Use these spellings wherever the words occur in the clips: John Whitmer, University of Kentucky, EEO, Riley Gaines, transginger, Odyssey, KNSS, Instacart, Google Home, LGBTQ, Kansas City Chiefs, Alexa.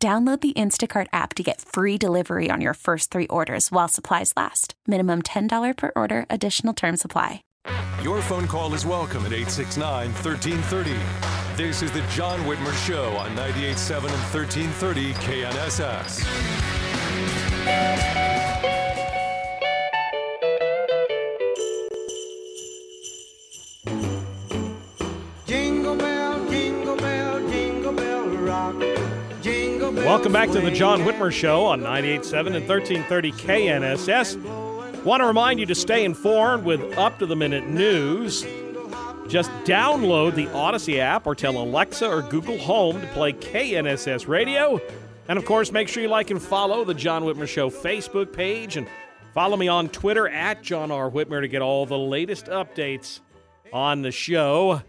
Download the Instacart app to get free delivery on your first three orders while supplies last. Minimum $10 per order. Additional terms apply. Your phone call is welcome at 869-1330. This is the John Whitmer Show on 98.7 and 1330 KNSS. Jingle bell, jingle bell, jingle bell rock. Welcome back to the John Whitmer Show on 98.7 and 1330 KNSS. Want to remind you to stay informed with up-to-the-minute news. Just download the Odyssey app or tell Alexa or Google Home to play KNSS Radio. And, of course, make sure you like and follow the John Whitmer Show Facebook page. And follow me on Twitter at John R. Whitmer to get all the latest updates on the show.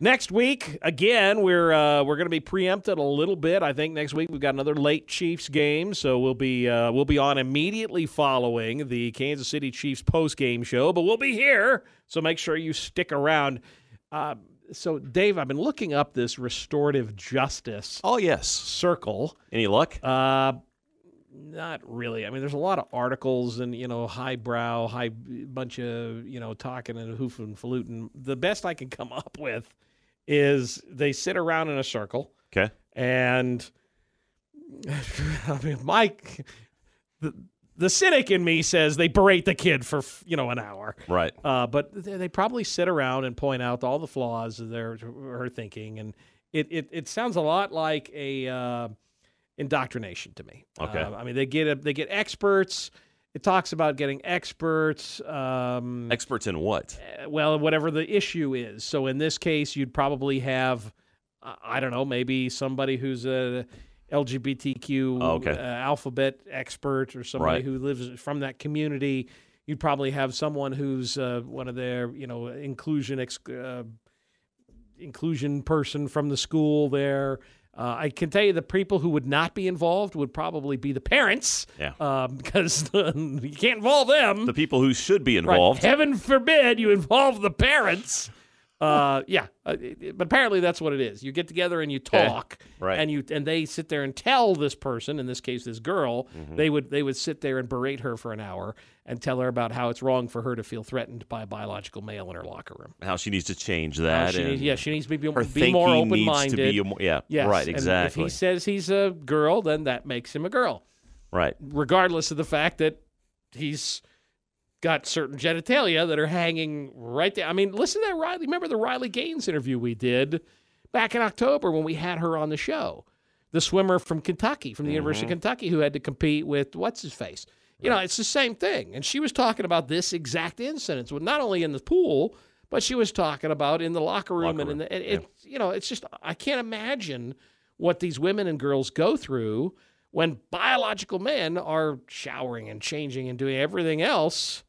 Next week, again, we're going to be preempted a little bit. I think next week we've got another late Chiefs game, so we'll be on immediately following the Kansas City Chiefs post-game show. But we'll be here, so make sure you stick around. So, Dave, I've been looking up this restorative justice. Oh yes, circle. Any luck? Not really. I mean, there's a lot of articles and, highbrow, bunch of, talking and hoof and falutin'. The best I can come up with is they sit around in a circle. Okay. And I mean, Mike, the cynic in me says they berate the kid for, an hour. Right. But they probably sit around and point out all the flaws of her thinking. And it sounds a lot like a, indoctrination to me. Okay. I mean, they get experts. It talks about getting experts. Experts in what? Well, whatever the issue is. So in this case, you'd probably have, I don't know, maybe somebody who's a LGBTQ alphabet expert or somebody who lives from that community. You'd probably have someone who's one of their, inclusion person from the school there. I can tell you the people who would not be involved would probably be the parents, because you can't involve them. The people who should be involved. Right. Heaven forbid you involve the parents. But apparently that's what it is. You get together and you talk, and they sit there and tell this person, in this case this girl, they would sit there and berate her for an hour and tell her about how it's wrong for her to feel threatened by a biological male in her locker room. How she needs to change that. She needs to be more open-minded. Exactly. And if he says he's a girl, then that makes him a girl. Right. Regardless of the fact that he's got certain genitalia that are hanging right there. I mean, listen to that Riley. Remember the Riley Gaines interview we did back in October when we had her on the show? The swimmer from Kentucky, from the University of Kentucky, who had to compete with what's-his-face. It's the same thing. And she was talking about this exact incident, not only in the pool, but she was talking about in the locker room. It's just, I can't imagine what these women and girls go through when biological men are showering and changing and doing everything else.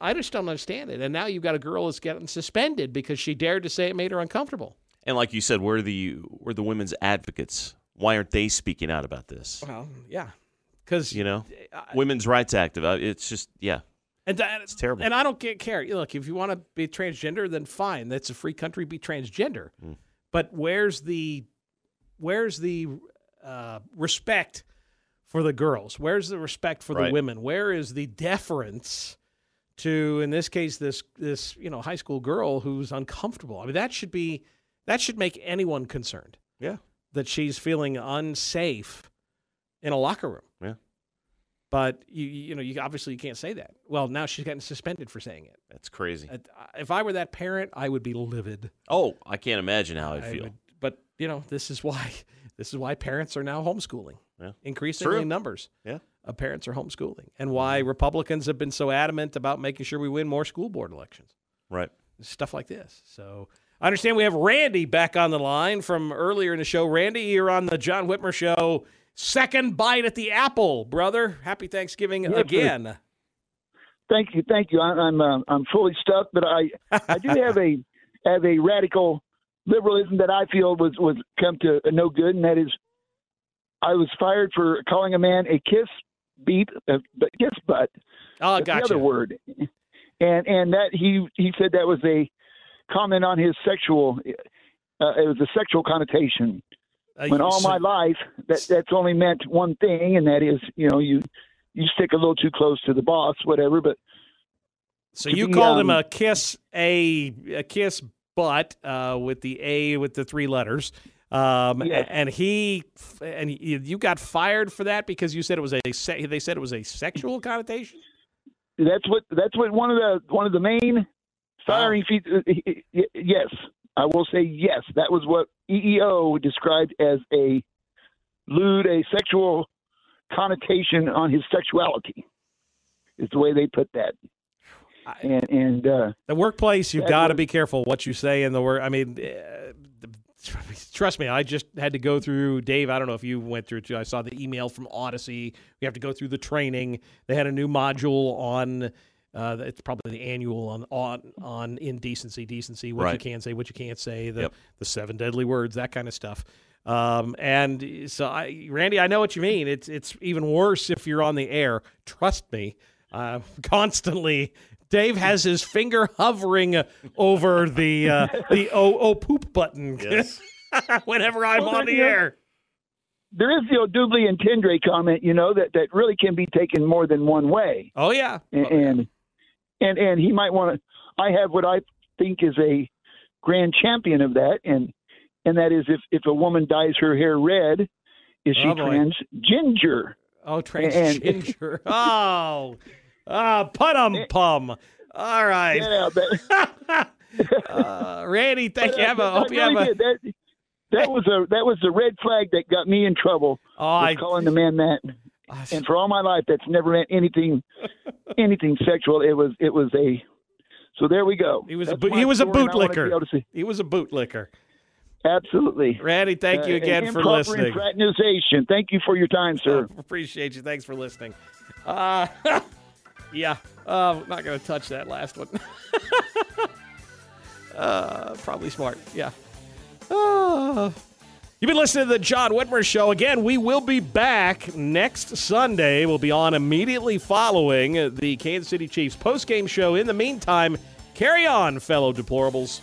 I just don't understand it. And now you've got a girl that's getting suspended because she dared to say it made her uncomfortable. And like you said, we're the women's advocates. Why aren't they speaking out about this? Well, yeah. Because women's rights activists. It's just it's terrible. And I don't care. Look, if you want to be transgender, then fine. That's a free country. Be transgender. But where's the respect for the girls? Where's the respect for the women? Where is the deference to, in this case, this high school girl who's uncomfortable? I mean, that should make anyone concerned. Yeah, that she's feeling unsafe in a locker room. Yeah. But, you obviously you can't say that. Well, now she's gotten suspended for saying it. That's crazy. If I were that parent, I would be livid. Oh, I can't imagine how I'd feel. But, this is why parents are now homeschooling. Yeah. Increasingly in numbers. Yeah. Parents are homeschooling. And why Republicans have been so adamant about making sure we win more school board elections. Right. Stuff like this. So I understand we have Randy back on the line from earlier in the show. Randy, you're on the John Whitmer Show. Second bite at the apple, brother. Happy Thanksgiving again. Sure. Thank you, thank you. I'm fully stuffed, but I do have a radical liberalism that I feel was come to no good, and that is I was fired for calling a man a kiss beat, but kiss butt. Oh, that's gotcha. Another word, and that he said that was a comment on his sexual. It was a sexual connotation. When all my life, that's only meant one thing, and that is, you know, you stick a little too close to the boss, whatever. But so you called him a kiss butt with the A with the three letters, yes. and you got fired for that because you said it was they said it was a sexual connotation. That's what one of the main firing features. Yes, I will say yes. That was what EEO described as a sexual connotation on his sexuality is the way they put that. And the workplace, you've got to be careful what you say in the work. I mean, trust me, I just had to go through, Dave, I don't know if you went through it too. I saw the email from Odyssey. We have to go through the training. They had a new module on it's probably the annual on indecency, decency, what you can say, what you can't say, the seven deadly words, that kind of stuff. And so, Randy, I know what you mean. It's even worse if you're on the air. Trust me, constantly. Dave has his finger hovering over the oh poop button whenever I'm on the air. There is the doobly entendre comment, you know, that really can be taken more than one way. Oh yeah, and he might want to. I have what I think is a grand champion of that, and that is if a woman dyes her hair red, is she transginger? Oh, transginger. Put 'em. All right. Yeah, Randy, thank you. That was the red flag that got me in trouble. Oh, I calling the man that. And for all my life, that's never meant anything sexual. It was a. So there we go. He was a bootlicker. He was a bootlicker. Absolutely. Randy, thank you again for listening. Fraternization. Thank you for your time, sir. Appreciate you. Thanks for listening. Yeah, I'm not going to touch that last one. Probably smart. Yeah. You've been listening to the John Whitmer Show. Again, we will be back next Sunday. We'll be on immediately following the Kansas City Chiefs postgame show. In the meantime, carry on, fellow deplorables.